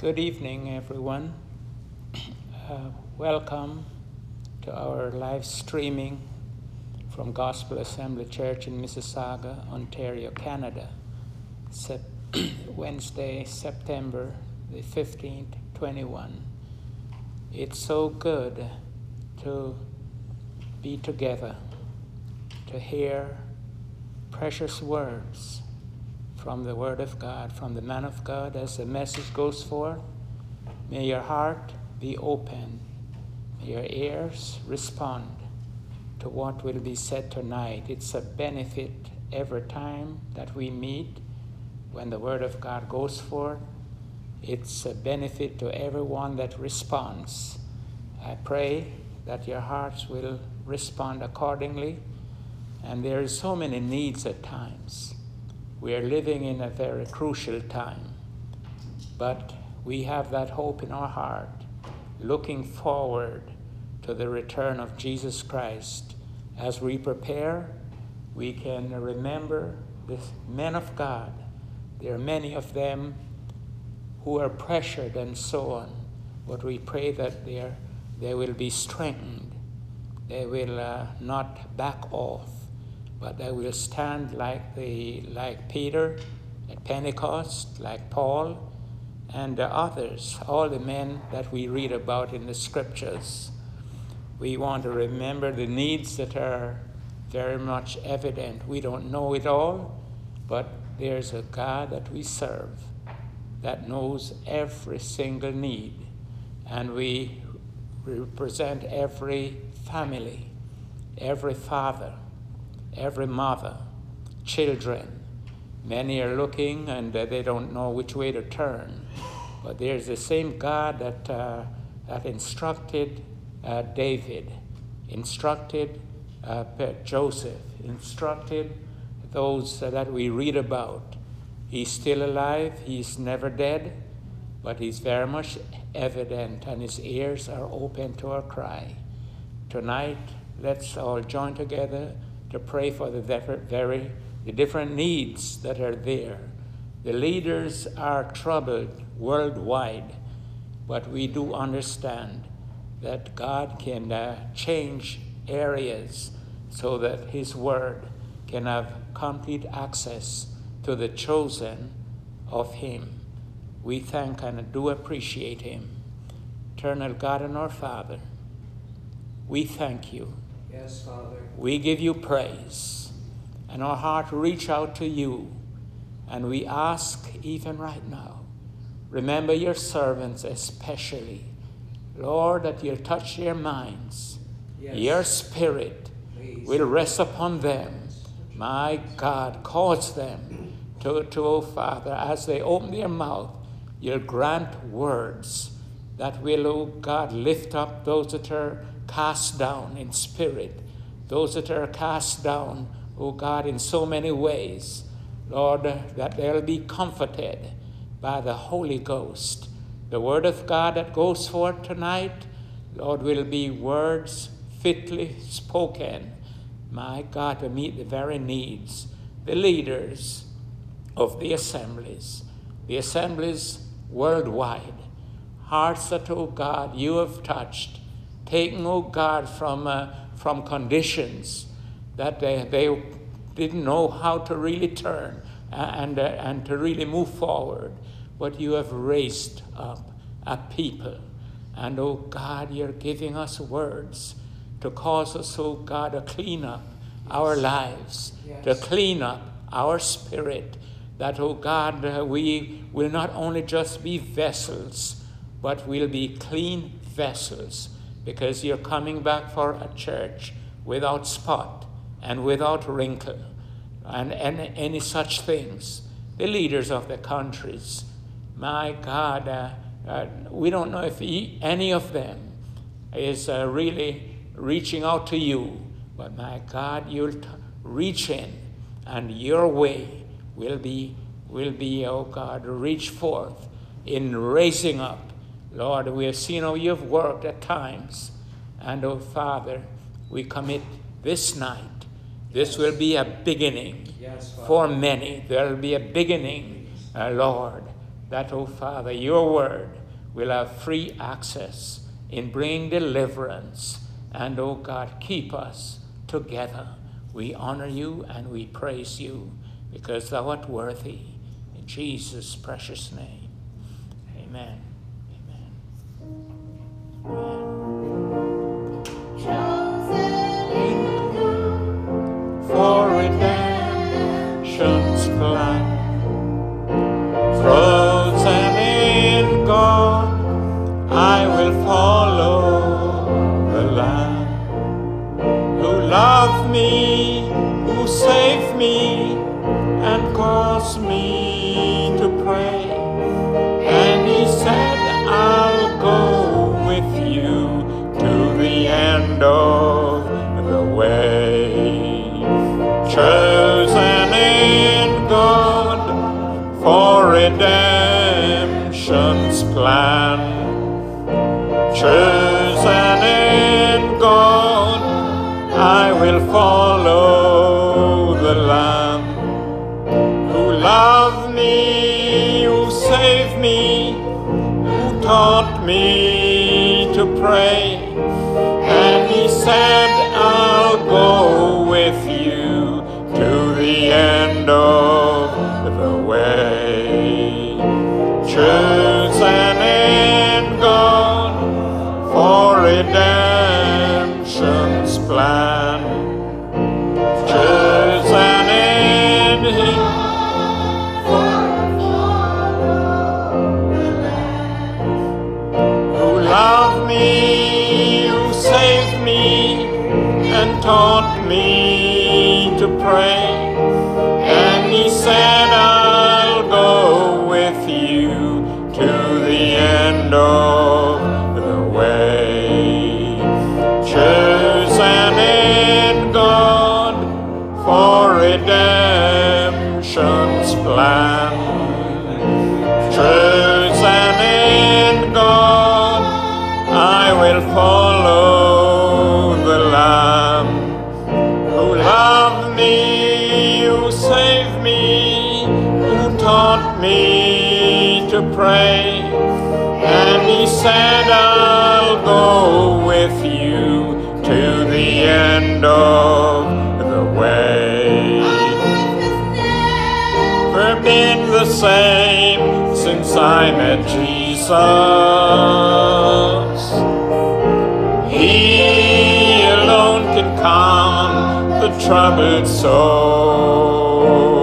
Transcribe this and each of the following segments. Good evening, everyone. Welcome to our live streaming from Gospel Assembly Church in Mississauga, Ontario, Canada, Wednesday, September the 15th, 21. It's so good to be together, to hear precious words from the Word of God, from the man of God, as the message goes forth. May your heart be open. May your ears respond to what will be said tonight. It's a benefit every time that we meet when the Word of God goes forth. It's a benefit to everyone that responds. I pray that your hearts will respond accordingly. And there is so many needs at times. We are living in a very crucial time, but we have that hope in our heart, looking forward to the return of Jesus Christ. As we prepare, we can remember the men of God. There are many of them who are pressured and so on, but we pray that they will be strengthened. They will not back off, but they will stand like Peter at Pentecost, like Paul, and the others, all the men that we read about in the scriptures. We want to remember the needs that are very much evident. We don't know it all, but there's a God that we serve that knows every single need, and we represent every family, every father, every mother, children. Many are looking and they don't know which way to turn. But there's the same God that, instructed David, instructed Joseph, instructed those that we read about. He's still alive, he's never dead, but he's very much evident and his ears are open to our cry. Tonight, let's all join together to pray for the different needs that are there. The leaders are troubled worldwide, but we do understand that God can change areas so that his word can have complete access to the chosen of him. We thank and do appreciate him. Eternal God and our Father, we thank you. Yes, Father. We give you praise, and our heart reach out to you, and we ask even right now, remember your servants especially, Lord, that you'll touch their minds. Yes. Your spirit will rest upon them. My God, cause them to, oh Father, as they open their mouth, you'll grant words that will, oh God, lift up those that are cast down in spirit, those that are cast down, oh God, in so many ways, Lord, that they'll be comforted by the Holy Ghost. The word of God that goes forth tonight, Lord, will be words fitly spoken, my God, to meet the very needs, the leaders of the assemblies worldwide, hearts that, oh God, you have touched, taken, oh God, from conditions that they didn't know how to really turn and to really move forward. But you have raised up a people. And, oh God, you're giving us words to cause us, oh God, to clean up our lives, to clean up our spirit, that, oh God, we will not only just be vessels, but we'll be clean vessels, because you're coming back for a church without spot and without wrinkle and any such things. The leaders of the countries, my God, we don't know if any of them is really reaching out to you, but my God, you'll reach in, and your way will be, oh God, reach forth in raising up. Lord, we have seen how you have worked at times. And, oh, Father, we commit this night. This will be a beginning for many. There will be a beginning, Lord, that, O Father, your word will have free access in bringing deliverance. And, O God, keep us together. We honor you and we praise you because thou art worthy. In Jesus' precious name, amen. Amen. Amen. Chosen in God for redemption's plan, frozen in God, I will follow the Lamb who loved me, who saved me, and caused me to pray. And he said, I'll go with you to the end of the way. Chosen in God for redemption's plan, chosen in God, I will follow the Lamb who loved me, who saved me, who taught me to pray. And he said, I'll go with you to the end of the way. Chosen in God for redemption's plan, chosen in Him who loved me, who saved me, and taught me to pray. And He said, I'll go with you to the end of the way. Chosen in God for redemption's plan, chosen in God, I will follow the Lamb who loved me, who saved me, who taught me to pray. And he said, I'll go with you to the end of the way. I've been the same since I met Jesus. He alone can calm the troubled soul.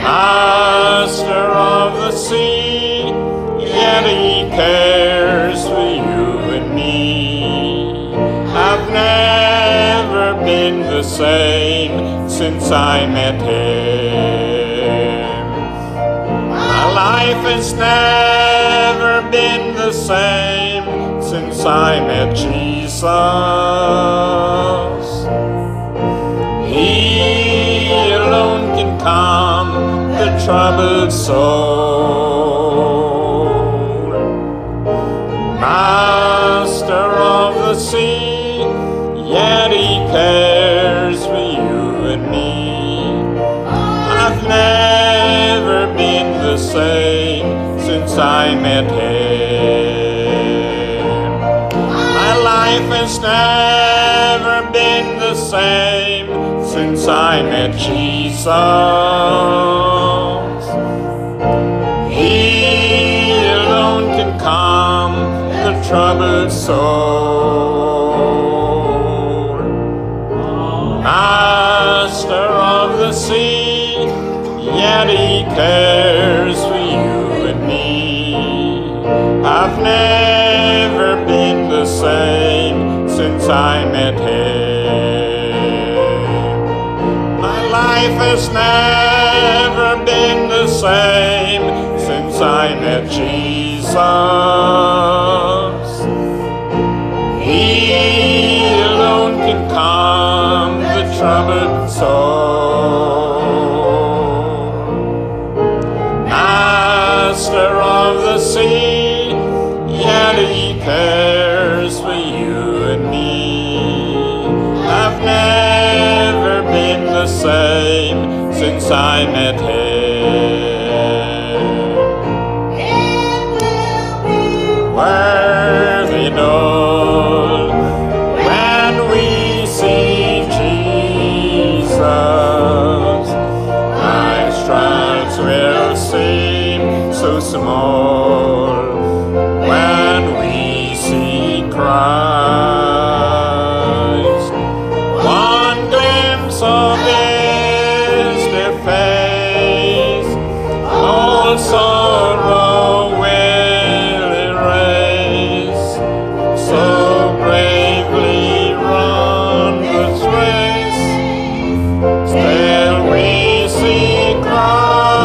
Master of the sea, yet he cares for you and me. I've never been the same since I met him. My life has never been the same since I met Jesus. He alone can calm the troubled soul, master of the sea, yet he cares for you and me. I've never been the same since I met him. My life has never been the same since I met Jesus. Troubled soul, master of the sea, yet he cares for you and me. I've never been the same since I met him. My life has never been the same since I met Jesus. He alone can calm the troubled soul, master of the sea, yet he cares for you and me. I've never been the same since I met him. so small when we see Christ. One glimpse of His dear face, all sorrow will erase. So bravely run this race, still we see Christ.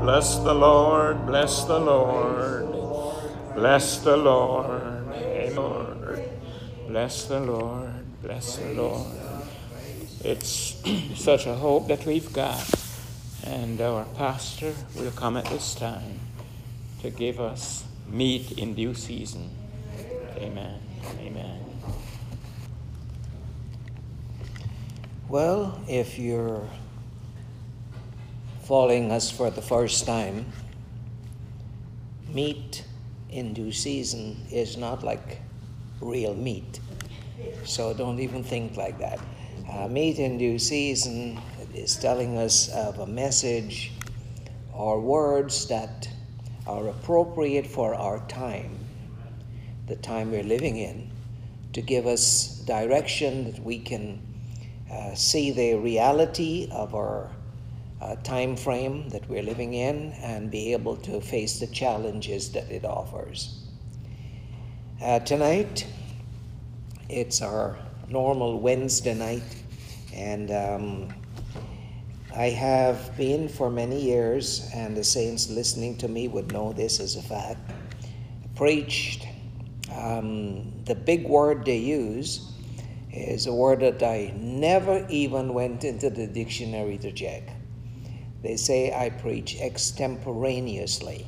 Bless the Lord, Lord. Bless the Lord, bless the Lord. It's such a hope that we've got. And our pastor will come at this time to give us meat in due season. Amen, amen. Well, if you're following us for the first time, meat in due season is not like real meat, so don't even think like that. Meat in due season is telling us of a message or words that are appropriate for our time, the time we're living in, to give us direction that we can see the reality of our time frame that we're living in and be able to face the challenges that it offers. Tonight, it's our normal Wednesday night, and I have been for many years, and the saints listening to me would know this as a fact, preached. The big word they use is a word that I never even went into the dictionary to check. They say I preach extemporaneously,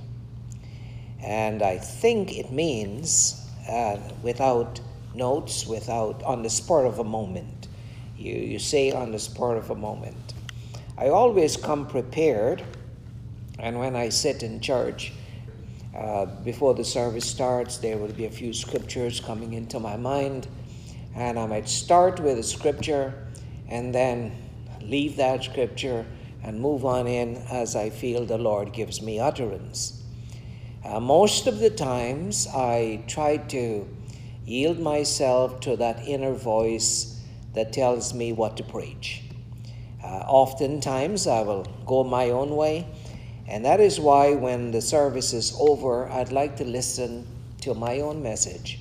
and I think it means without notes, without, on the spur of a moment. You say on the spur of a moment. I always come prepared, and when I sit in church, before the service starts, there will be a few scriptures coming into my mind, and I might start with a scripture and then leave that scripture and move on in as I feel the Lord gives me utterance. Most of the times I try to yield myself to that inner voice that tells me what to preach. Oftentimes I will go my own way, and that is why when the service is over, I'd like to listen to my own message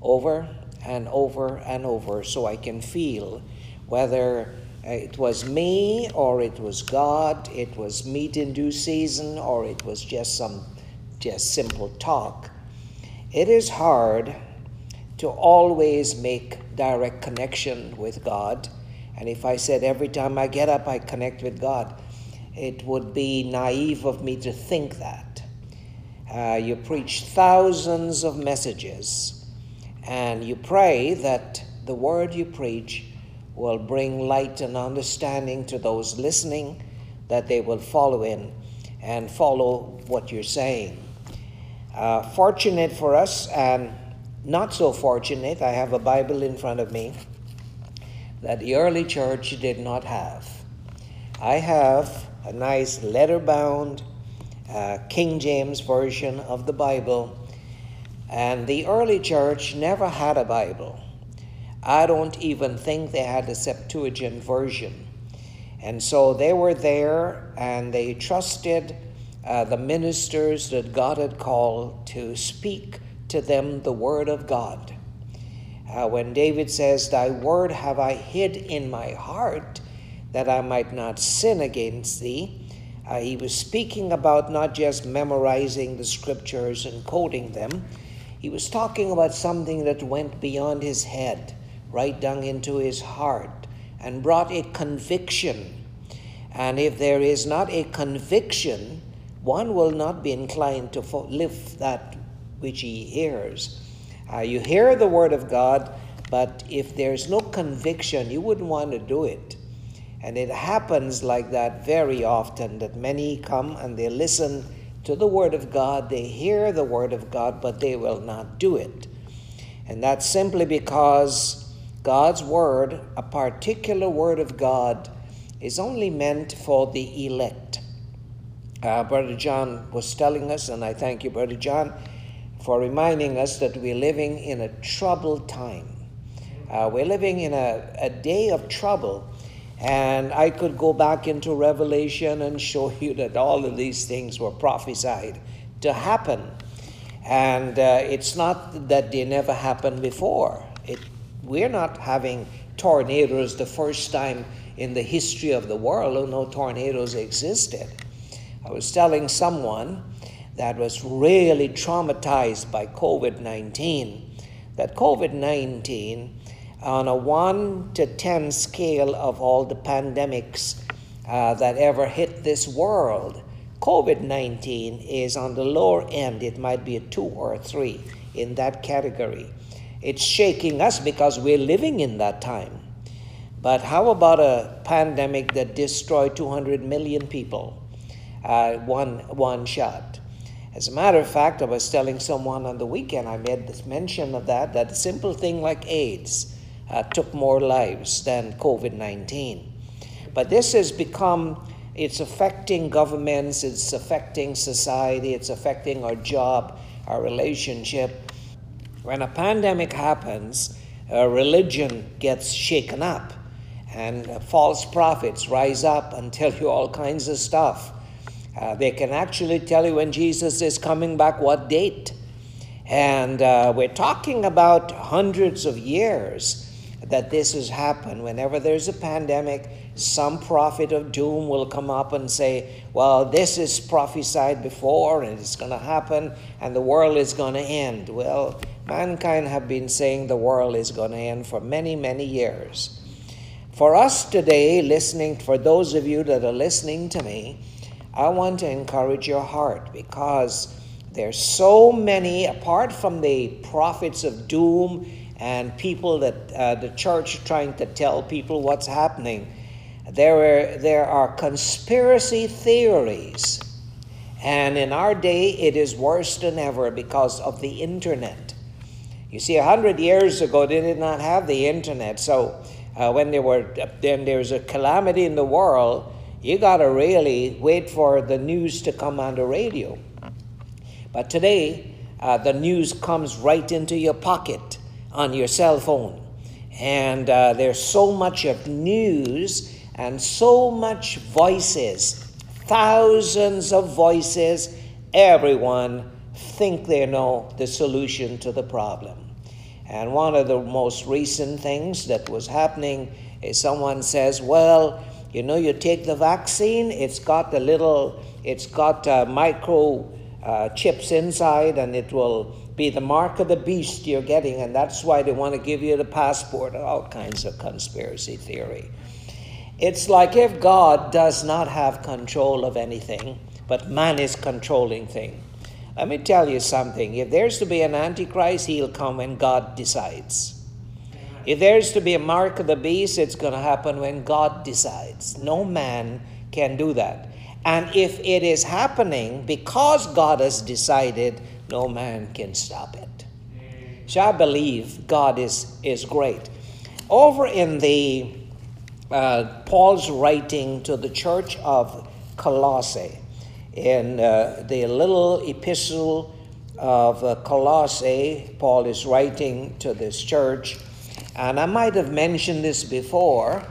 over and over and over, so I can feel whether it was me or it was God, it was meat in due season, or it was just simple talk. It is hard to always make direct connection with God. And if I said every time I get up I connect with God, it would be naive of me to think that. You preach thousands of messages, and you pray that the word you preach will bring light and understanding to those listening, that they will follow in and follow what you're saying. Fortunate for us, and not so fortunate, I have a Bible in front of me that the early church did not have. I have a nice leather-bound King James version of the Bible, and the early church never had a Bible. I don't even think they had a Septuagint version. And so they were there, and they trusted the ministers that God had called to speak to them the word of God. When David says, "Thy word have I hid in my heart, that I might not sin against thee," he was speaking about not just memorizing the scriptures and quoting them. He was talking about something that went beyond his head, right down into his heart, and brought a conviction. And if there is not a conviction, one will not be inclined to live that which he hears. You hear the word of God, but if there's no conviction, you wouldn't want to do it. And it happens like that very often, that many come and they listen to the word of God, they hear the word of God, but they will not do it. And that's simply because God's word, a particular word of God, is only meant for the elect. Brother John was telling us, and I thank you, Brother John, for reminding us that we're living in a troubled time. We're living in a day of trouble, and I could go back into Revelation and show you that all of these things were prophesied to happen. And it's not that they never happened before. We're not having tornadoes the first time in the history of the world. No tornadoes existed. I was telling someone that was really traumatized by COVID-19, that COVID-19, on a 1 to 10 scale of all the pandemics that ever hit this world, COVID-19 is on the lower end. It might be a 2 or 3 in that category. It's shaking us because we're living in that time. But how about a pandemic that destroyed 200 million people one shot? As a matter of fact, I was telling someone on the weekend, I made this mention of that a simple thing like AIDS took more lives than COVID-19. But this has become, it's affecting governments, it's affecting society, it's affecting our job, our relationship. When a pandemic happens, religion gets shaken up, and false prophets rise up and tell you all kinds of stuff. They can actually tell you when Jesus is coming back, what date. And we're talking about hundreds of years that this has happened. Whenever there's a pandemic, some prophet of doom will come up and say, well, this is prophesied before and it's going to happen and the world is going to end. Well, mankind have been saying the world is going to end for many, many years. For us today, listening, for those of you that are listening to me, I want to encourage your heart, because there's so many, apart from the prophets of doom and people that the church trying to tell people what's happening, there are conspiracy theories. And in our day, it is worse than ever because of the internet. You see, 100 years ago, they did not have the internet. So when there was a calamity in the world, you got to really wait for the news to come on the radio. But today, the news comes right into your pocket on your cell phone. And there's so much of news and so much voices, thousands of voices, everyone think they know the solution to the problem. And one of the most recent things that was happening is someone says, well, you know, you take the vaccine, it's got micro chips inside, and it will be the mark of the beast you're getting, and that's why they want to give you the passport, and all kinds of conspiracy theory. It's like if God does not have control of anything, but man is controlling things. Let me tell you something. If there's to be an Antichrist, he'll come when God decides. If there's to be a mark of the beast, it's going to happen when God decides. No man can do that. And if it is happening because God has decided, no man can stop it. So I believe God is great. Over in the Paul's writing to the church of Colossae, in the little epistle of Colossae, Paul is writing to this church, and I might have mentioned this before.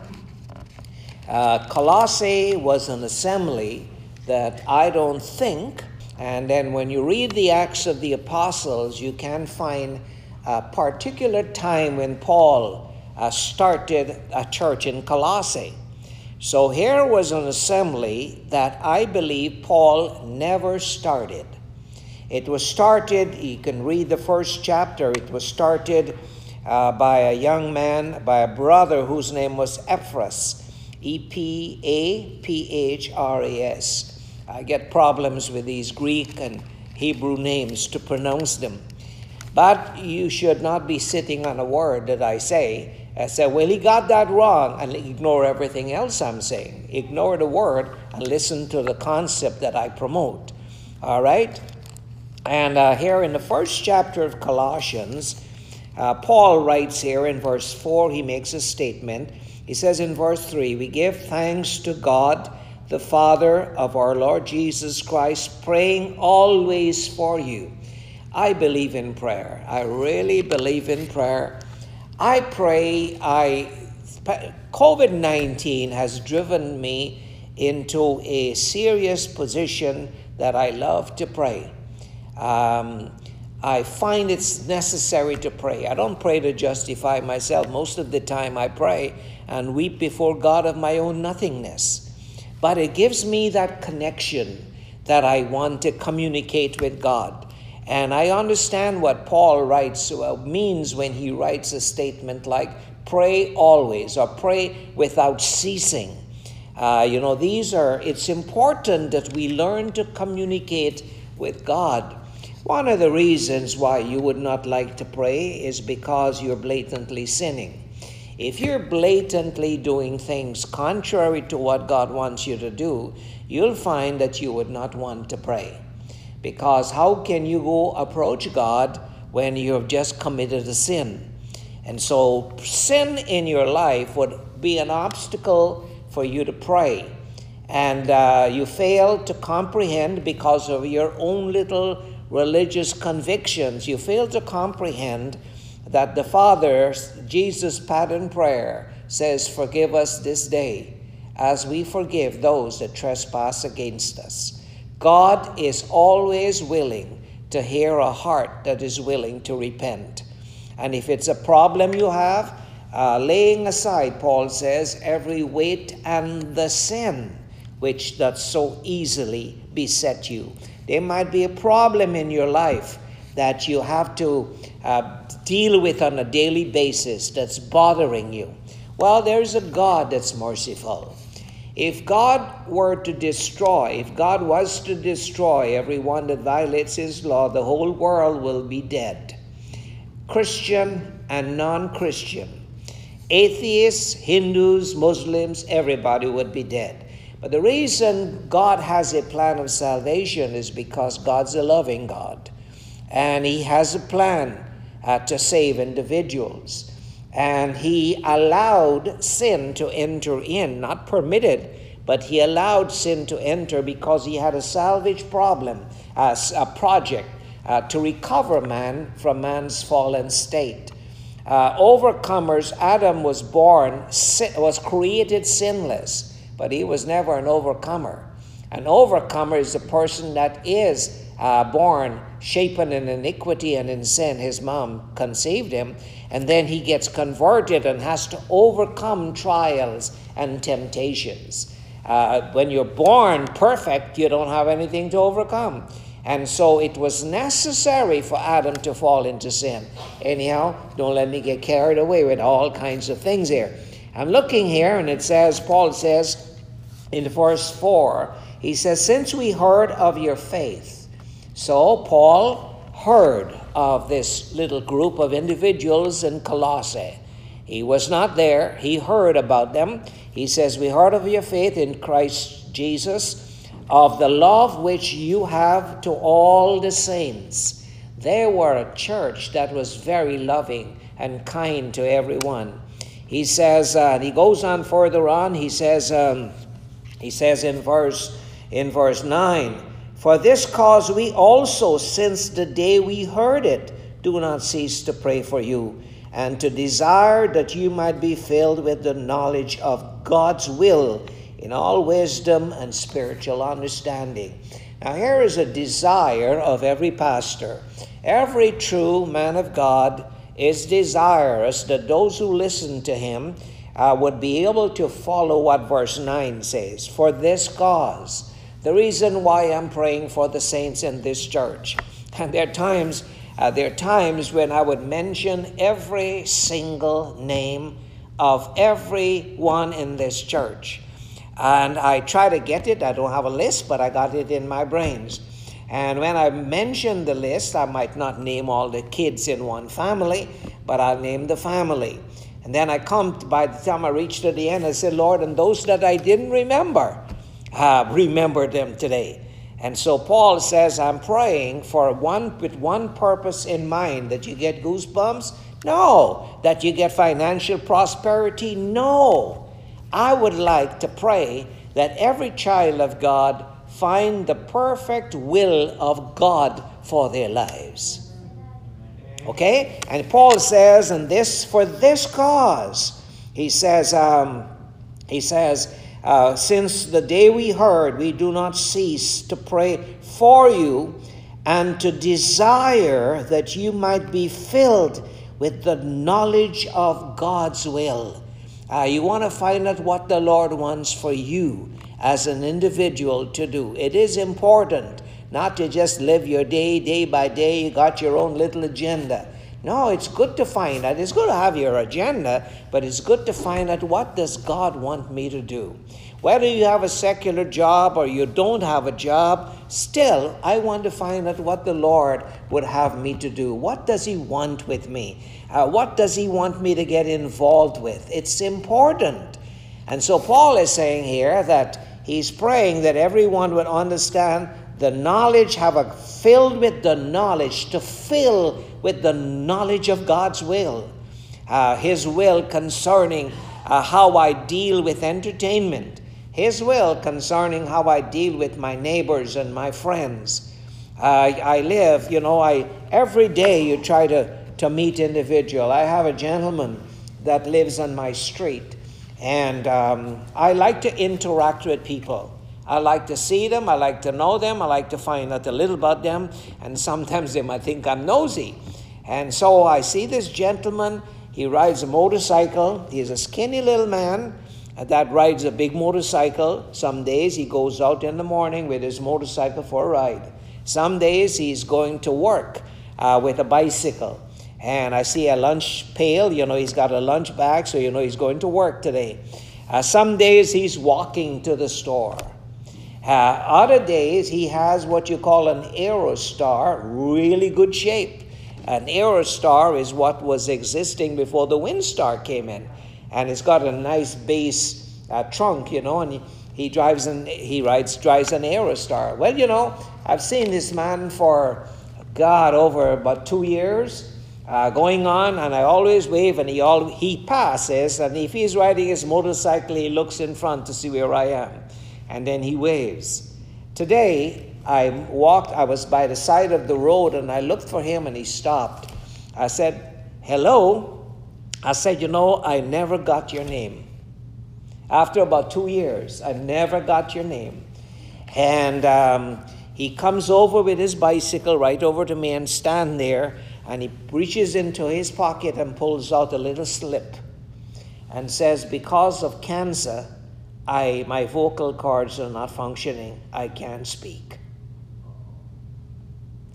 Colossae was an assembly that I don't think, and then when you read the Acts of the Apostles, you can find a particular time when Paul started a church in Colossae. So here was an assembly that I believe Paul never started. It was started, you can read the first chapter, it was started by a young man, by a brother whose name was Epaphras, E-P-A-P-H-R-A-S. I get problems with these Greek and Hebrew names to pronounce them. But you should not be sitting on a word that I say. I said, well, he got that wrong, and ignore everything else I'm saying. Ignore the word and listen to the concept that I promote. All right? And here in the first chapter of Colossians, Paul writes here in verse 4, he makes a statement. He says in verse 3, we give thanks to God, the Father of our Lord Jesus Christ, praying always for you. I believe in prayer. I really believe in prayer. I pray. COVID-19 has driven me into a serious position that I love to pray. I find it's necessary to pray. I don't pray to justify myself. Most of the time I pray and weep before God of my own nothingness. But it gives me that connection that I want to communicate with God. And I understand what Paul writes means when he writes a statement like pray always or pray without ceasing. You know, it's important that we learn to communicate with God. One of the reasons why you would not like to pray is because you're blatantly sinning. If you're blatantly doing things contrary to what God wants you to do, you'll find that you would not want to pray. Because how can you go approach God when you have just committed a sin? And so sin in your life would be an obstacle for you to pray. And you fail to comprehend because of your own little religious convictions. You fail to comprehend that the Father's Jesus pattern prayer says, forgive us this day as we forgive those that trespass against us. God is always willing to hear a heart that is willing to repent. And if it's a problem you have, laying aside, Paul says, every weight and the sin which doth so easily beset you. There might be a problem in your life that you have to deal with on a daily basis that's bothering you. Well, there's a God that's merciful. If God were to destroy, if God was to destroy everyone that violates his law, the whole world will be dead. Christian and non-Christian, atheists, Hindus, Muslims, everybody would be dead. But the reason God has a plan of salvation is because God's a loving God. And he has a plan to save individuals. And he allowed sin to enter in, not permitted, but he allowed sin to enter because he had a salvage problem, a project to recover man from man's fallen state. Overcomers, Adam was born, was created sinless, but he was never an overcomer. An overcomer is a person that is born shapen in iniquity and in sin. His mom conceived him, and then he gets converted and has to overcome trials and temptations. When you're born perfect, you don't have anything to overcome. And so it was necessary for Adam to fall into sin. Anyhow, don't let me get carried away with all kinds of things here. I'm looking here, and it says, Paul says in verse 4, he says, since we heard of your faith. So Paul heard of this little group of individuals in Colossae. He was not there. He heard about them. He says, we heard of your faith in Christ Jesus, of the love which you have to all the saints. They were a church that was very loving and kind to everyone. He says, he goes on further on. He says in verse 9, for this cause we also, since the day we heard it, do not cease to pray for you, and to desire that you might be filled with the knowledge of God's will, in all wisdom and spiritual understanding. Now here is a desire of every pastor. Every true man of God is desirous that those who listen to him would be able to follow what verse 9 says. For this cause, the reason why I'm praying for the saints in this church. And there are times when I would mention every single name of everyone in this church. And I try to get it. I don't have a list, but I got it in my brains. And when I mention the list, I might not name all the kids in one family, but I'll name the family. And then I come, by the time I reach to the end, I say, Lord, and those that I didn't remember, remember them today. And so Paul says, I'm praying for one with one purpose in mind. That you get goosebumps? No. That you get financial prosperity? No. I would like to pray that every child of God find the perfect will of God for their lives. Okay? And Paul says, and this, for this cause, he says, since the day we heard, we do not cease to pray for you and to desire that you might be filled with the knowledge of God's will. You want to find out what the Lord wants for you as an individual to do. It is important not to just live your day by day. You got your own little agenda. No, it's good to find out. It's good to have your agenda, but it's good to find out, what does God want me to do? Whether you have a secular job or you don't have a job, still, I want to find out what the Lord would have me to do. What does he want with me? What does he want me to get involved with? It's important. And so Paul is saying here that he's praying that everyone would understand the knowledge, fill with the knowledge of God's will. His will concerning how I deal with entertainment. His will concerning how I deal with my neighbors and my friends. Every day you try to meet individual. I have a gentleman that lives on my street, and I like to interact with people. I like to see them. I like to know them. I like to find out a little about them. And sometimes they might think I'm nosy. And so I see this gentleman. He rides a motorcycle. He's a skinny little man that rides a big motorcycle. Some days he goes out in the morning with his motorcycle for a ride. Some days he's going to work with a bicycle. And I see a lunch pail. He's got a lunch bag, so he's going to work today. Some days he's walking to the store. Other days, he has what you call an Aerostar, really good shape. An Aerostar is what was existing before the Windstar came in. And it's got a nice base trunk, and he drives an Aerostar. Well, I've seen this man for, over about 2 years going on, and I always wave, and he passes. And if he's riding his motorcycle, he looks in front to see where I am. And then he waves. Today, I was by the side of the road, and I looked for him, and he stopped. I said, hello. I said, you know, I never got your name. After about 2 years, I never got your name. And he comes over with his bicycle right over to me and stand there. And he reaches into his pocket and pulls out a little slip and says, because of cancer, my vocal cords are not functioning. I can't speak.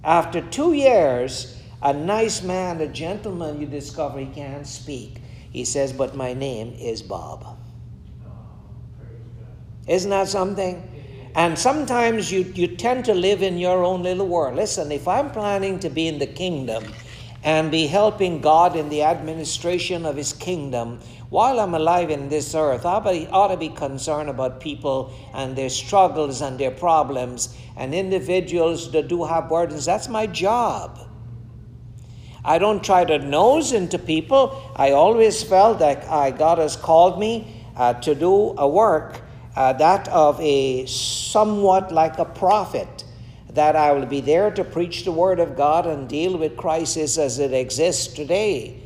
After 2 years, a nice man, a gentleman, you discover he can't speak. He says, but my name is Bob. Isn't that something? And sometimes you tend to live in your own little world. Listen, if I'm planning to be in the kingdom and be helping God in the administration of his kingdom, while I'm alive in this earth, I ought to be concerned about people and their struggles and their problems and individuals that do have burdens. That's my job. I don't try to nose into people. I always felt that God has called me to do a work, that of a somewhat like a prophet, that I will be there to preach the word of God and deal with crisis as it exists today.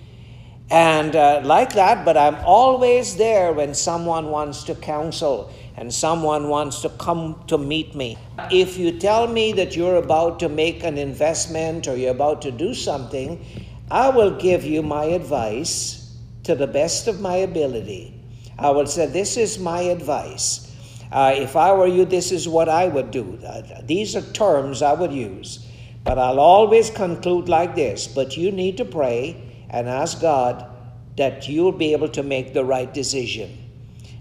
And like that, but I'm always there when someone wants to counsel and someone wants to come to meet me. If you tell me that you're about to make an investment or you're about to do something, I will give you my advice to the best of my ability. I will say, this is my advice. If I were you, this is what I would do. These are terms I would use. But I'll always conclude like this, but you need to pray and ask God that you'll be able to make the right decision.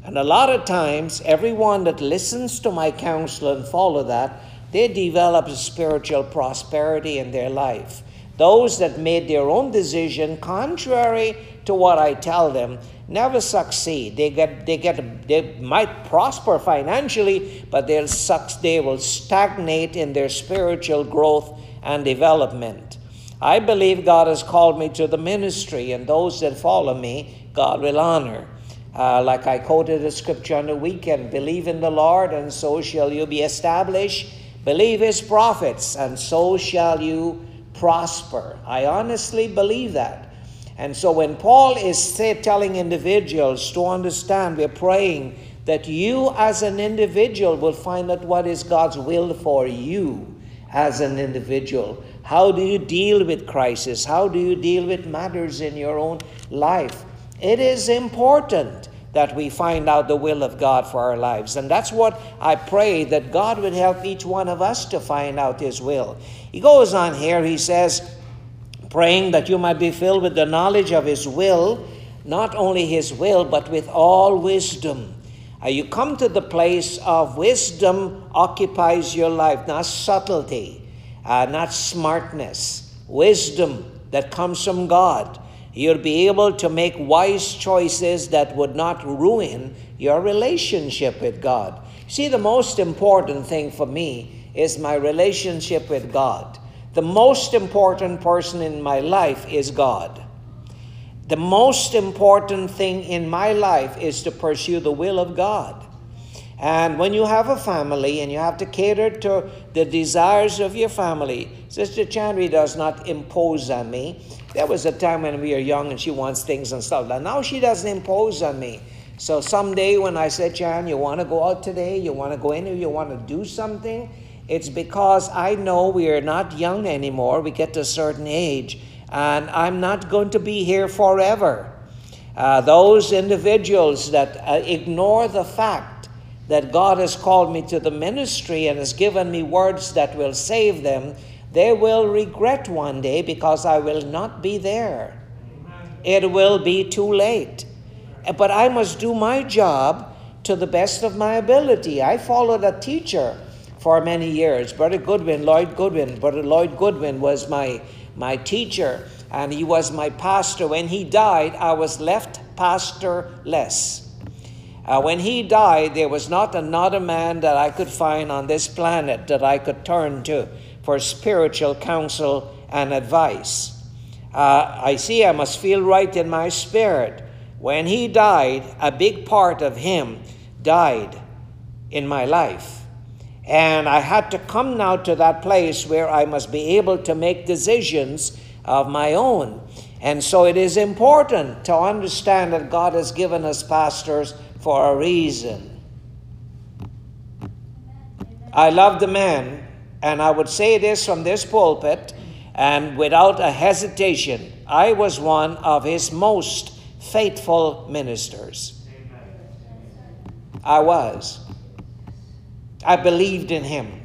And a lot of times, everyone that listens to my counsel and follow that, they develop a spiritual prosperity in their life. Those that made their own decision, contrary to what I tell them, never succeed. They might prosper financially, but they will stagnate in their spiritual growth and development. I believe God has called me to the ministry, and those that follow me, God will honor. Like I quoted a scripture on the weekend, believe in the Lord, and so shall you be established. Believe his prophets, and so shall you prosper. I honestly believe that. And so when Paul is telling individuals to understand, we're praying that you as an individual will find out what is God's will for you as an individual. How do you deal with crisis? How do you deal with matters in your own life? It is important that we find out the will of God for our lives. And that's what I pray, that God would help each one of us to find out his will. He goes on here, he says, praying that you might be filled with the knowledge of his will, not only his will, but with all wisdom. You come to the place of wisdom occupies your life, not subtlety. Not smartness, wisdom that comes from God. You'll be able to make wise choices that would not ruin your relationship with God. See, the most important thing for me is my relationship with God. The most important person in my life is God. The most important thing in my life is to pursue the will of God. And when you have a family and you have to cater to the desires of your family, Sister Chandri does not impose on me. There was a time when we were young and she wants things and stuff. And now she doesn't impose on me. So someday when I say, Chan, you want to go out today? You want to go in? You want to do something? It's because I know we are not young anymore. We get to a certain age. And I'm not going to be here forever. Those individuals that ignore the fact that God has called me to the ministry and has given me words that will save them, they will regret one day because I will not be there. It will be too late. But I must do my job to the best of my ability. I followed a teacher for many years, Brother Goodwin, Lloyd Goodwin. Brother Lloyd Goodwin was my teacher, and he was my pastor. When he died, I was left pastorless. When he died, there was not another man that I could find on this planet that I could turn to for spiritual counsel and advice. I see I must feel right in my spirit. When he died, a big part of him died in my life. And I had to come now to that place where I must be able to make decisions of my own. And so it is important to understand that God has given us pastors for a reason. I love the man, and I would say this from this pulpit and without a hesitation. I was one of his most faithful ministers. I was. I believed in him.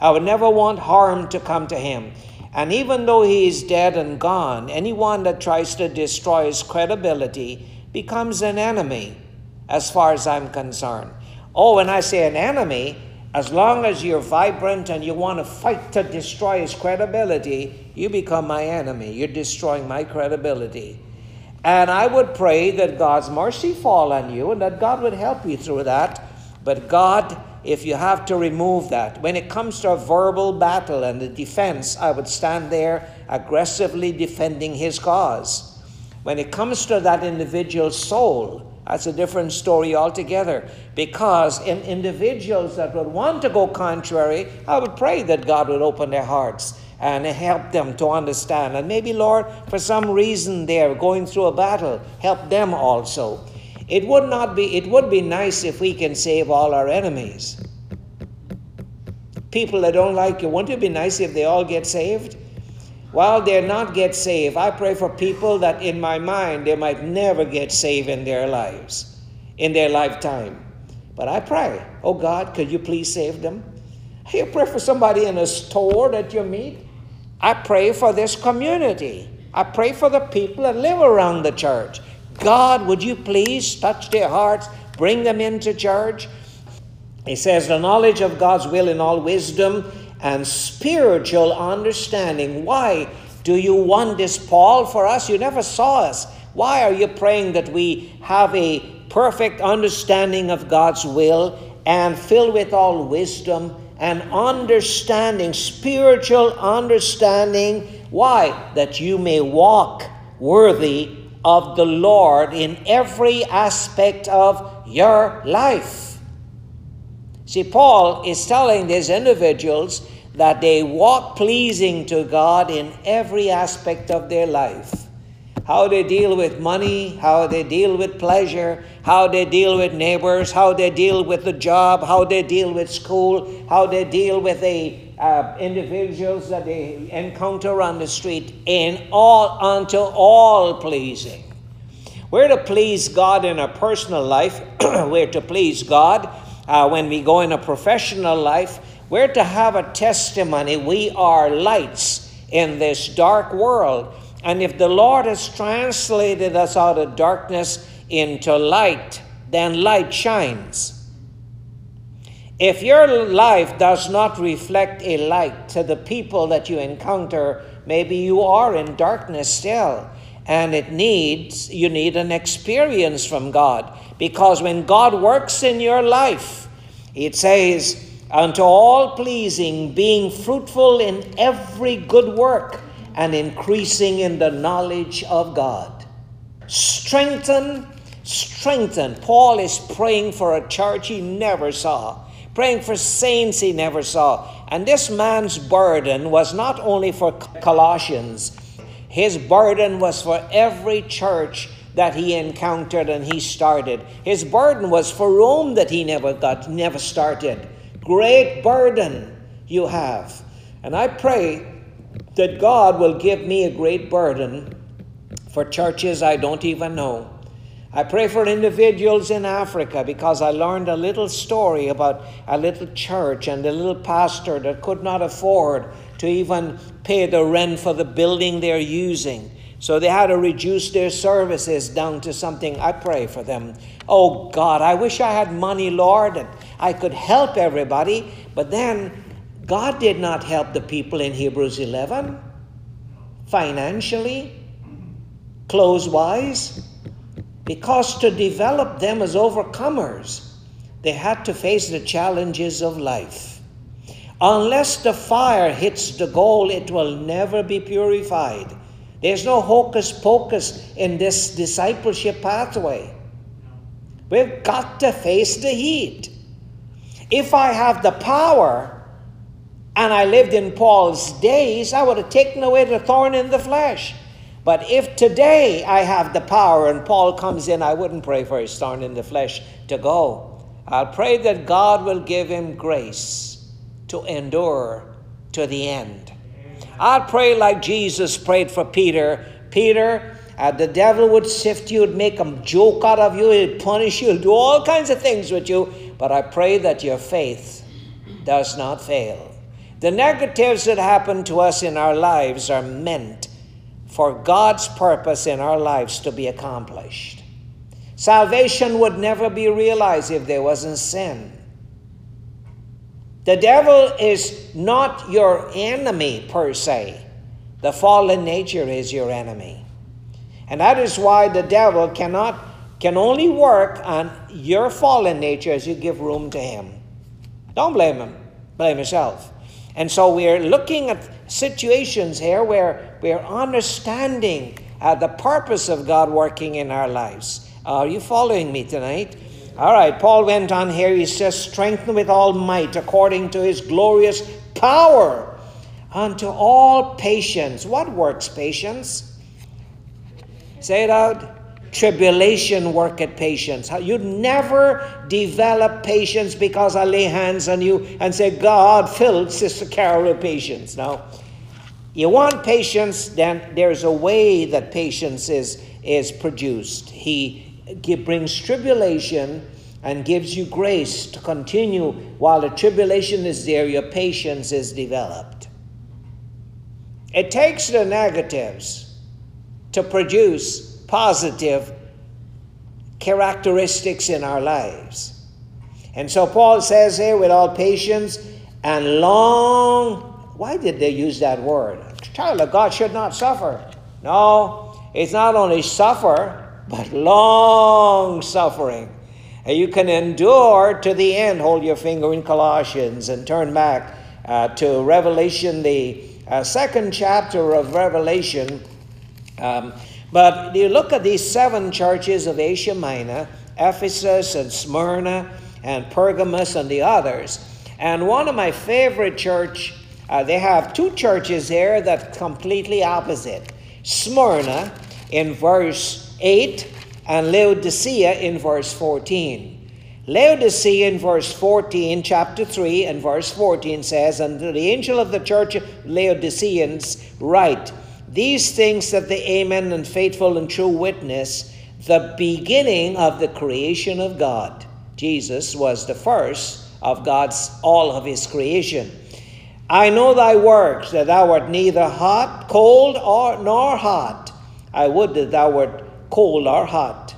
I would never want harm to come to him. And even though he is dead and gone, anyone that tries to destroy his credibility becomes an enemy, as far as I'm concerned. Oh, when I say an enemy, as long as you're vibrant and you want to fight to destroy his credibility, you become my enemy. You're destroying my credibility. And I would pray that God's mercy fall on you and that God would help you through that. But God, if you have to remove that, when it comes to a verbal battle and the defense, I would stand there aggressively defending his cause. When it comes to that individual's soul, that's a different story altogether. Because in individuals that would want to go contrary, I would pray that God would open their hearts and help them to understand. And maybe, Lord, for some reason they're going through a battle, help them also. It would be nice if we can save all our enemies. People that don't like you, wouldn't it be nice if they all get saved? While they're not get saved, I pray for people that in my mind, they might never get saved in their lives, in their lifetime. But I pray, oh God, could you please save them? You pray for somebody in a store that you meet. I pray for this community. I pray for the people that live around the church. God, would you please touch their hearts, bring them into church? He says, the knowledge of God's will in all wisdom and spiritual understanding. Why do you want this, Paul, for us? You never saw us. Why are you praying that we have a perfect understanding of God's will and filled with all wisdom and understanding, spiritual understanding? Why? That you may walk worthy of the Lord in every aspect of your life. See, Paul is telling these individuals that they walk pleasing to God in every aspect of their life. How they deal with money, how they deal with pleasure, how they deal with neighbors, how they deal with the job, how they deal with school, how they deal with the individuals that they encounter on the street, in all unto all pleasing. We're to please God in our personal life. We're to please God when we go in a professional life. We're to have a testimony. We are lights in this dark world. And if the Lord has translated us out of darkness into light, then light shines. If your life does not reflect a light to the people that you encounter, maybe you are in darkness still, and you need an experience from God. Because when God works in your life, it says, unto all pleasing, being fruitful in every good work, and increasing in the knowledge of God. Strengthen. Paul is praying for a church he never saw, praying for saints he never saw. And this man's burden was not only for Colossians. His burden was for every church that he encountered and he started. His burden was for Rome that he never started. Great burden you have. And I pray that God will give me a great burden for churches I don't even know. I pray for individuals in Africa, because I learned a little story about a little church and a little pastor that could not afford to even pay the rent for the building they're using. So they had to reduce their services down to something. I pray for them. Oh God, I wish I had money, Lord, and I could help everybody. But then God did not help the people in Hebrews 11 financially, clothes-wise. Because to develop them as overcomers, they had to face the challenges of life. Unless the fire hits the goal, it will never be purified. There's no hocus pocus in this discipleship pathway. We've got to face the heat. If I have the power, and I lived in Paul's days, I would have taken away the thorn in the flesh. But if today I have the power and Paul comes in, I wouldn't pray for his thorn in the flesh to go. I'll pray that God will give him grace to endure to the end. I'll pray like Jesus prayed for Peter. Peter, the devil would sift you, would make a joke out of you, he'd punish you, he'll do all kinds of things with you. But I pray that your faith does not fail. The negatives that happen to us in our lives are meant for God's purpose in our lives to be accomplished. Salvation would never be realized if there wasn't sin. The devil is not your enemy per se. The fallen nature is your enemy. And that is why the devil can only work on your fallen nature as you give room to him. Don't blame him. Blame yourself. And so we're looking at situations here where we're understanding the purpose of God working in our lives. Are you following me tonight? All right, Paul went on here. He says, strengthened with all might according to his glorious power unto all patience. What works patience? Say it out. Tribulation worketh patience. You never develop patience because I lay hands on you and say, God, fill Sister Carol with patience. Now, you want patience, then there's a way that patience is produced. He brings tribulation and gives you grace to continue. While the tribulation is there, your patience is developed. It takes the negatives to produce positive characteristics in our lives. And so Paul says here, with all patience and long, why did they use that word? Child of God should not suffer. No, it's not only suffer, but long suffering. And you can endure to the end. Hold your finger in Colossians and turn back to Revelation, the second chapter of Revelation. But you look at these seven churches of Asia Minor, Ephesus and Smyrna and Pergamos and the others. And one of my favorite church, they have two churches here that completely opposite. Smyrna in verse 8 and Laodicea in verse 14. Laodicea in verse 14, chapter 3 and verse 14 says, and the angel of the church of Laodiceans write, these things that the amen and faithful and true witness, the beginning of the creation of God. Jesus was the first of God's, all of his creation. I know thy works, that thou art neither hot, cold, nor hot. I would that thou wert cold or hot.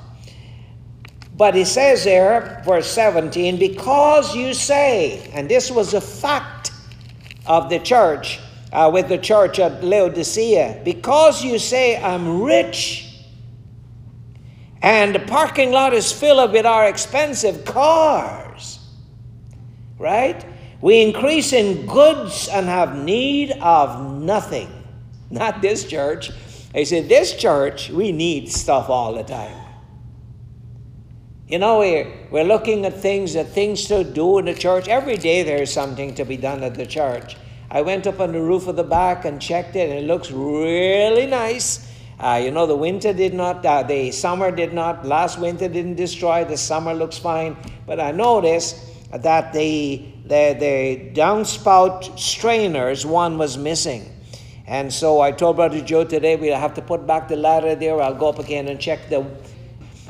But he says there, verse 17, because you say, and this was a fact of the church, with the church at Laodicea, because you say, I'm rich, and the parking lot is filled with our expensive cars, right? We increase in goods and have need of nothing. Not this church. He said, this church, we need stuff all the time. You know, we're looking at things to do in the church. Every day there is something to be done at the church. I went up on the roof of the back and checked it, and it looks really nice. You know, the winter did not, the summer did not, last winter didn't destroy, the summer looks fine. But I noticed that the downspout strainers, one was missing. And so I told Brother Joe today, we'll have to put back the ladder there. I'll go up again and check the,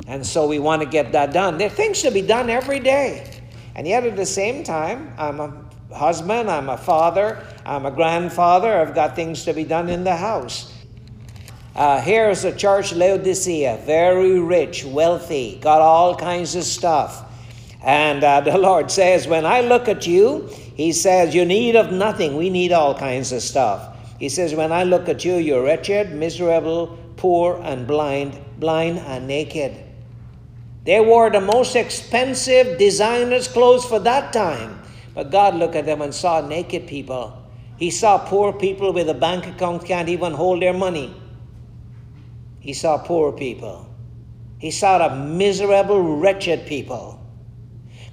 and so we want to get that done. There are things to be done every day. And yet at the same time, I'm a husband, I'm a father, I'm a grandfather, I've got things to be done in the house. Here is a church, Laodicea, very rich, wealthy, got all kinds of stuff. And the Lord says, when I look at you, he says, you need of nothing. We need all kinds of stuff. He says, when I look at you, you're wretched, miserable, poor, and blind and naked. They wore the most expensive designer's clothes for that time. But God looked at them and saw naked people. He saw poor people with a bank account can't even hold their money. He saw poor people. He saw the miserable, wretched people.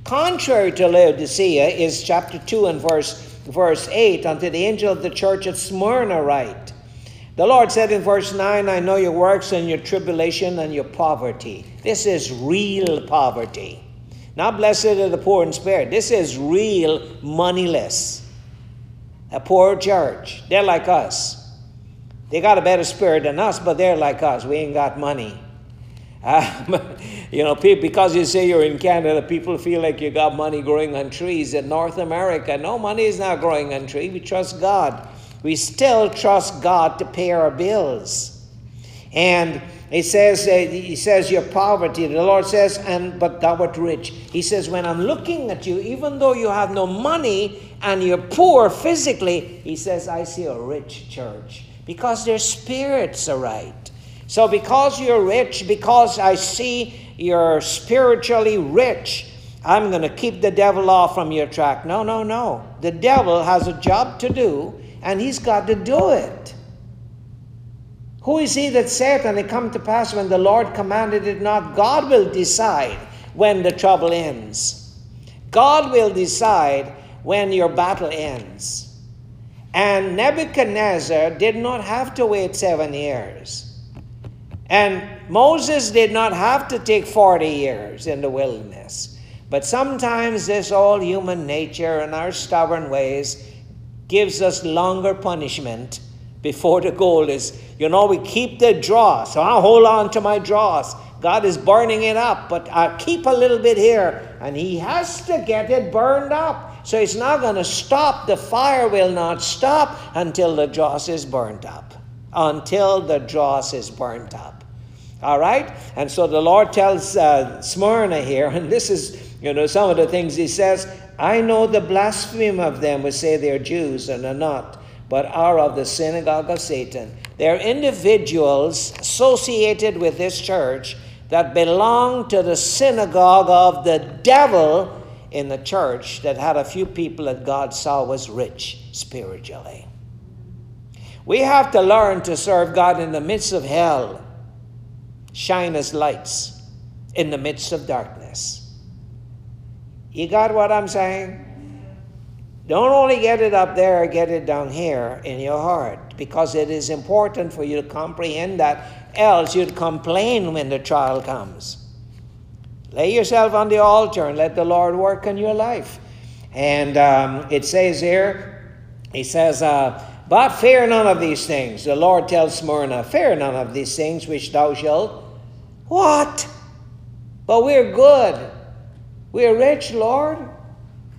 Contrary to Laodicea is chapter 2 and verse 8, unto the angel of the church at Smyrna write, The Lord said in verse 9, I know your works and your tribulation and your poverty. This is real poverty. Not blessed are the poor in spirit. This is real moneyless. A poor church. They're like us. They got a better spirit than us, but they're like us. We ain't got money. Because you say you're in Canada, people feel like you got money growing on trees. In North America, no, money is not growing on trees. We trust God. We still trust God to pay our bills. And he says your poverty. The Lord says, but thou art rich. He says, when I'm looking at you, even though you have no money and you're poor physically, he says, I see a rich church because their spirits are right. So because you're rich, because I see you're spiritually rich, I'm going to keep the devil off from your track. No, no, no. The devil has a job to do, and he's got to do it. Who is he that saith, and it come to pass when the Lord commanded it not? God will decide when the trouble ends. God will decide when your battle ends. And Nebuchadnezzar did not have to wait 7 years. And Moses did not have to take 40 years in the wilderness. But sometimes this old human nature and our stubborn ways gives us longer punishment before the goal is, we keep the dross. So I'll hold on to my dross. God is burning it up, but I'll keep a little bit here. And he has to get it burned up. So it's not going to stop. The fire will not stop until the dross is burnt up. Until the dross is burnt up. All right? And so the Lord tells Smyrna here, and this is, some of the things he says, I know the blasphemy of them who say they're Jews and are not, but are of the synagogue of Satan. They're individuals associated with this church that belong to the synagogue of the devil in the church that had a few people that God saw was rich spiritually. We have to learn to serve God in the midst of hell. Shine as lights in the midst of darkness. You got what I'm saying? Don't only get it up there, get it down here in your heart. Because it is important for you to comprehend that. Else you'd complain when the trial comes. Lay yourself on the altar and let the Lord work in your life. And it says here, he says... But fear none of these things. The Lord tells Smyrna, fear none of these things which thou shalt. What? But we're good. We're rich, Lord.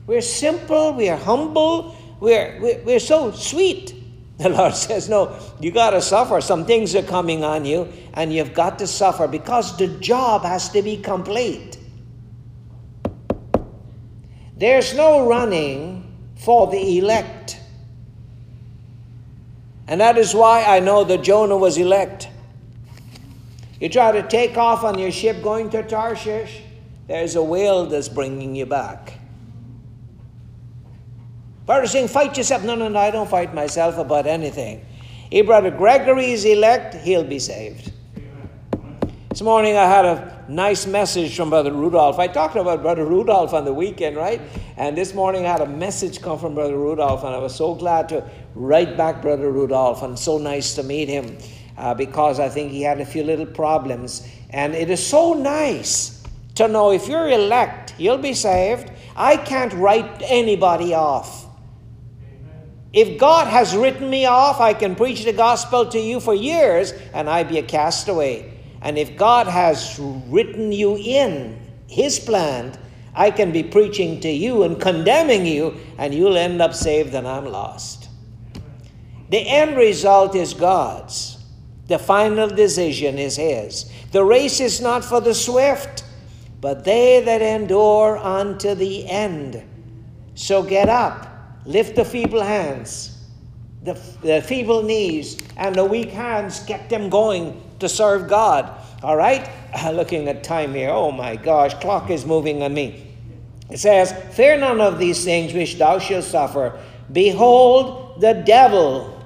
We're simple. We're humble. We're so sweet. The Lord says, no, you got to suffer. Some things are coming on you, and you've got to suffer because the job has to be complete. There's no running for the elect. And that is why I know that Jonah was elect. You try to take off on your ship going to Tarshish, there's a whale that's bringing you back. Brother saying, fight yourself. No, I don't fight myself about anything. If Brother Gregory is elect, he'll be saved. This morning I had a nice message from Brother Rudolph. I talked about Brother Rudolph on the weekend, right? And this morning I had a message come from Brother Rudolph, and I was so glad to write back Brother Rudolph, and so nice to meet him because I think he had a few little problems. And it is so nice to know if you're elect, you'll be saved. I can't write anybody off. Amen. If God has written me off, I can preach the gospel to you for years and I be a castaway. And if God has written you in his plan, I can be preaching to you and condemning you, and you'll end up saved and I'm lost. The end result is God's. The final decision is his. The race is not for the swift, but they that endure unto the end. So get up, lift the feeble hands, the feeble knees, and the weak hands, get them going to serve God. All right? Looking at time here. Oh my gosh, clock is moving on me. It says, fear none of these things which thou shalt suffer. Behold, the devil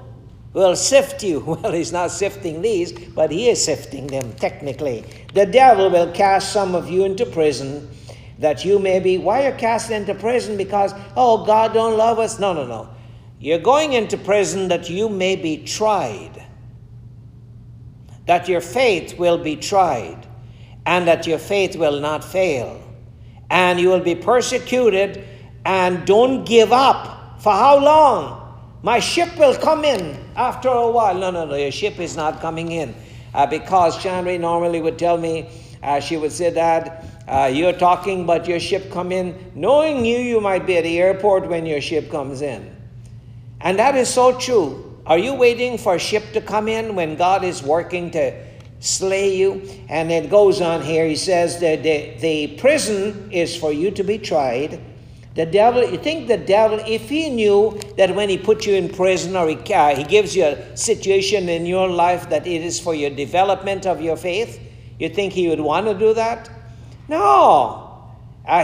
will sift you. Well, he's not sifting these, but he is sifting them technically. The devil will cast some of you into prison, that you may be. Why are cast into prison? Because, oh, God don't love us. No. You're going into prison that you may be tried. that your faith will be tried, and that your faith will not fail, and you will be persecuted, and don't give up. For how long? My ship will come in after a while. No, your ship is not coming in. Because Chandra normally would tell me, she would say, Dad, you're talking but your ship come in. Knowing you might be at the airport when your ship comes in. And that is so true. Are you waiting for a ship to come in when God is working to slay you? And it goes on here. He says that the prison is for you to be tried. The devil, you think the devil, if he knew that when he put you in prison or he gives you a situation in your life that it is for your development of your faith, you think he would want to do that? No.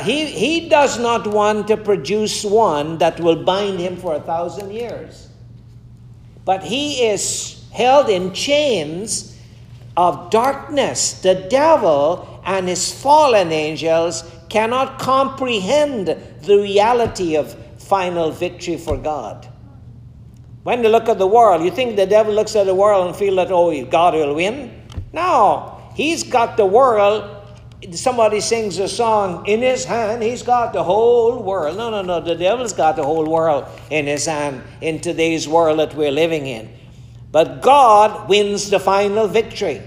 He does not want to produce one that will bind him for 1,000 years. But he is held in chains of darkness. The devil and his fallen angels cannot comprehend the reality of final victory for God. When they look at the world, you think the devil looks at the world and feel that, oh, God will win? No. He's got the world. Somebody sings a song, in his hand, he's got the whole world. No. The devil's got the whole world in his hand in today's world that we're living in. But God wins the final victory.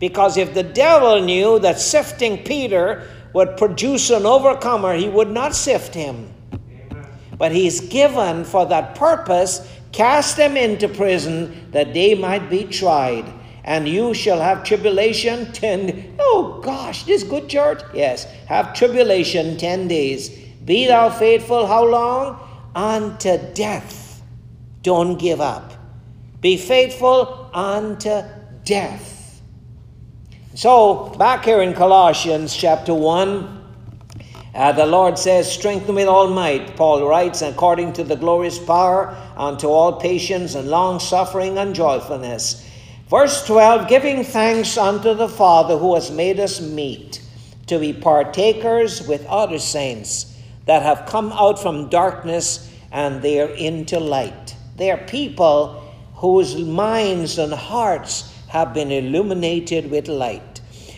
Because if the devil knew that sifting Peter would produce an overcomer, he would not sift him. Amen. But he's given for that purpose, cast them into prison that they might be tried. And you shall have tribulation 10 days. Oh gosh, this good church? Yes, have tribulation 10 days. Be thou faithful how long? Unto death. Don't give up. Be faithful unto death. So, back here in Colossians chapter 1, the Lord says, strengthen with all might, Paul writes, according to the glorious power, unto all patience and long-suffering and joyfulness. Verse 12, giving thanks unto the Father who has made us meet, to be partakers with other saints that have come out from darkness and they are into light. They are people whose minds and hearts have been illuminated with light.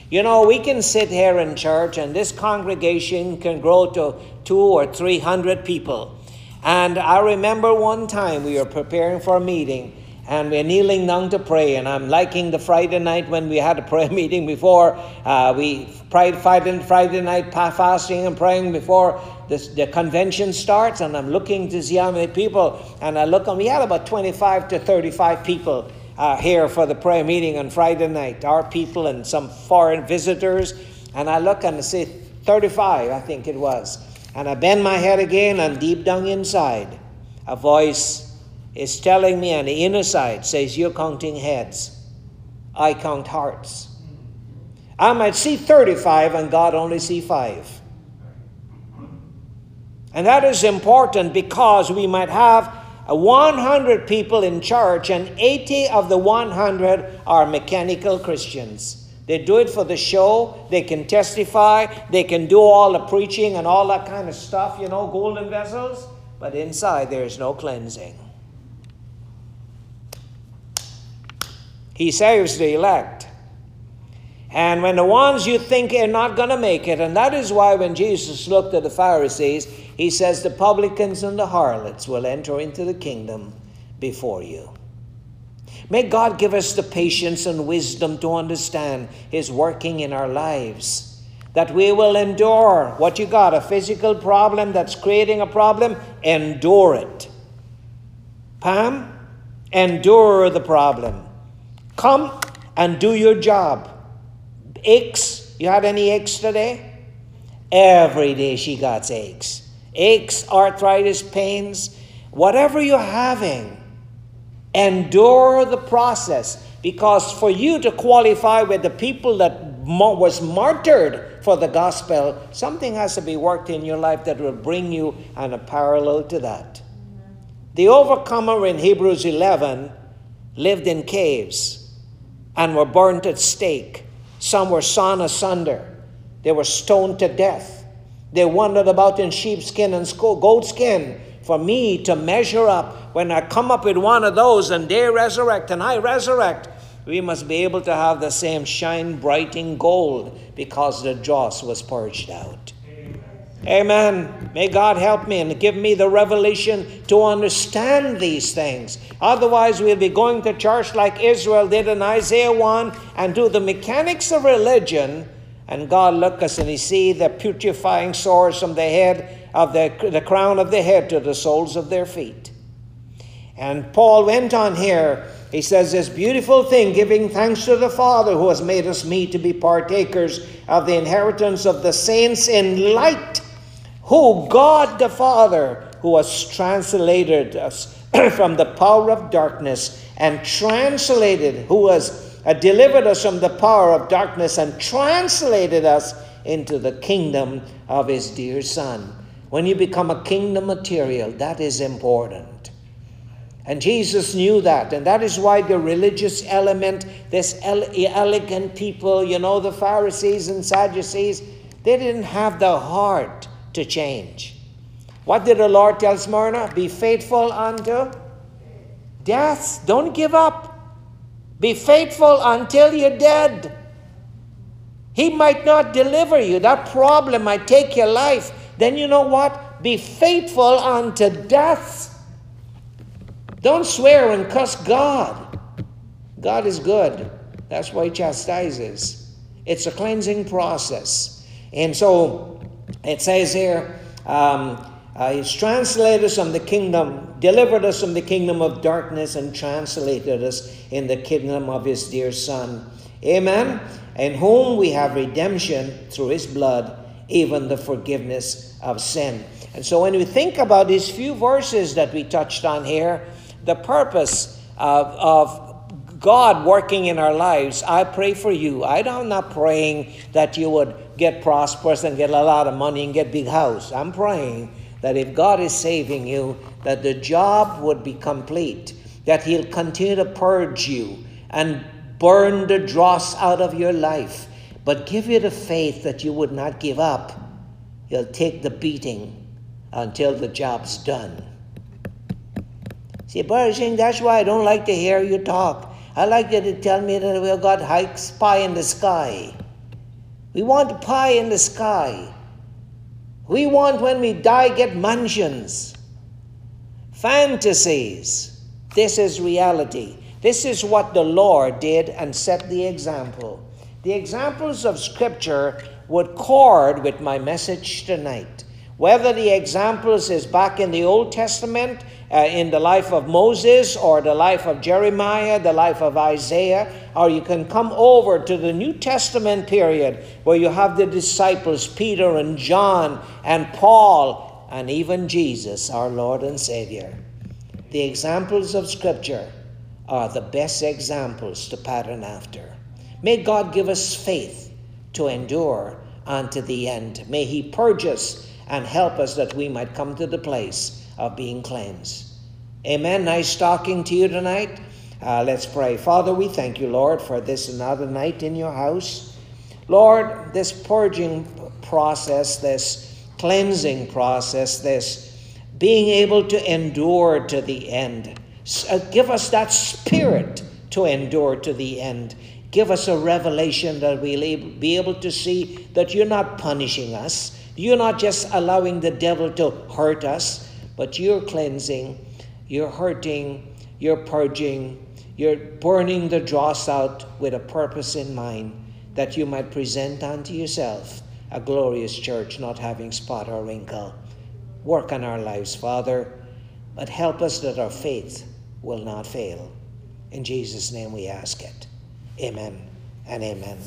You know, we can sit here in church and this congregation can grow to 200 or 300 people. And I remember one time we were preparing for a meeting and we're kneeling down to pray. And I'm liking the Friday night when we had a prayer meeting before. We prayed Friday night fasting and praying before the convention starts. And I'm looking to see how many people. And I look and we had about 25 to 35 people here for the prayer meeting on Friday night, our people and some foreign visitors. And I look and I say, 35, I think it was. And I bend my head again, and deep down inside, a voice is telling me on the inner side, says, you're counting heads. I count hearts. I might see 35 and God only see 5. And that is important because we might have 100 people in church and 80 of the 100 are mechanical Christians. They do it for the show. They can testify. They can do all the preaching and all that kind of stuff, you know, golden vessels. But inside there is no cleansing. He saves the elect. And when the ones you think are not going to make it, and that is why when Jesus looked at the Pharisees, he says the publicans and the harlots will enter into the kingdom before you. May God give us the patience and wisdom to understand his working in our lives, that we will endure what you got, a physical problem that's creating a problem, endure it. Pam, endure the problem. Come and do your job. Aches, you had any aches today? Every day she got aches. Aches, arthritis, pains, whatever you're having, endure the process. Because for you to qualify with the people that was martyred for the gospel, something has to be worked in your life that will bring you on a parallel to that. The overcomer in Hebrews 11 lived in caves and were burnt at stake. Some were sawn asunder. They were stoned to death. They wandered about in sheepskin and goatskin. For me to measure up, when I come up with one of those and they resurrect and I resurrect, we must be able to have the same shine bright in gold because the dross was purged out. Amen. May God help me and give me the revelation to understand these things. Otherwise, we'll be going to church like Israel did in Isaiah 1 and do the mechanics of religion. And God look us and He see the putrefying sores from the head of the crown of the head to the soles of their feet. And Paul went on here. He says, this beautiful thing, giving thanks to the Father who has made us meet to be partakers of the inheritance of the saints in light. Who God the Father, who has translated us from the power of darkness and translated, who has delivered us from the power of darkness and translated us into the kingdom of His dear Son. When you become a kingdom material, that is important. And Jesus knew that. And that is why the religious element, this elegant people, you know, the Pharisees and Sadducees, they didn't have the heart to change. What did the Lord tell Smyrna? Be faithful unto death. Don't give up. Be faithful until you're dead. He might not deliver you. That problem might take your life. Then you know what? Be faithful unto death. Don't swear and cuss God. God is good. That's why He chastises. It's a cleansing process. And so it says here, He's translated us from the kingdom, delivered us from the kingdom of darkness, and translated us in the kingdom of His dear Son. Amen. In whom we have redemption through His blood, even the forgiveness of sin. And so when we think about these few verses that we touched on here, the purpose of God working in our lives, I pray for you. I'm not praying that you would get prosperous and get a lot of money and get a big house. I'm praying that if God is saving you, that the job would be complete, that He'll continue to purge you and burn the dross out of your life, but give you the faith that you would not give up. You'll take the beating until the job's done. See, Brother Singh, that's why I don't like to hear you talk. I like you to tell me that we've got hikes pie in the sky. We want pie in the sky. We want, when we die, get mansions. Fantasies. This is reality. This is what the Lord did and set the example. The examples of Scripture would accord with my message tonight. Whether the examples is back in the Old Testament, in the life of Moses, or the life of Jeremiah, the life of Isaiah, or you can come over to the New Testament period where you have the disciples, Peter and John and Paul, and even Jesus, our Lord and Savior. The examples of Scripture are the best examples to pattern after. May God give us faith to endure unto the end. May He purge us and help us that we might come to the place of being cleansed. Amen. Nice talking to you tonight. Let's pray. Father, we thank you, Lord, for this another night in your house. Lord, this purging process, this cleansing process, this being able to endure to the end. Give us that spirit to endure to the end. Give us a revelation that we'll be able to see that you're not punishing us. You're not just allowing the devil to hurt us. But you're cleansing, you're hurting, you're purging, you're burning the dross out with a purpose in mind, that you might present unto yourself a glorious church, not having spot or wrinkle. Work on our lives, Father, but help us that our faith will not fail. In Jesus' name we ask it. Amen and amen.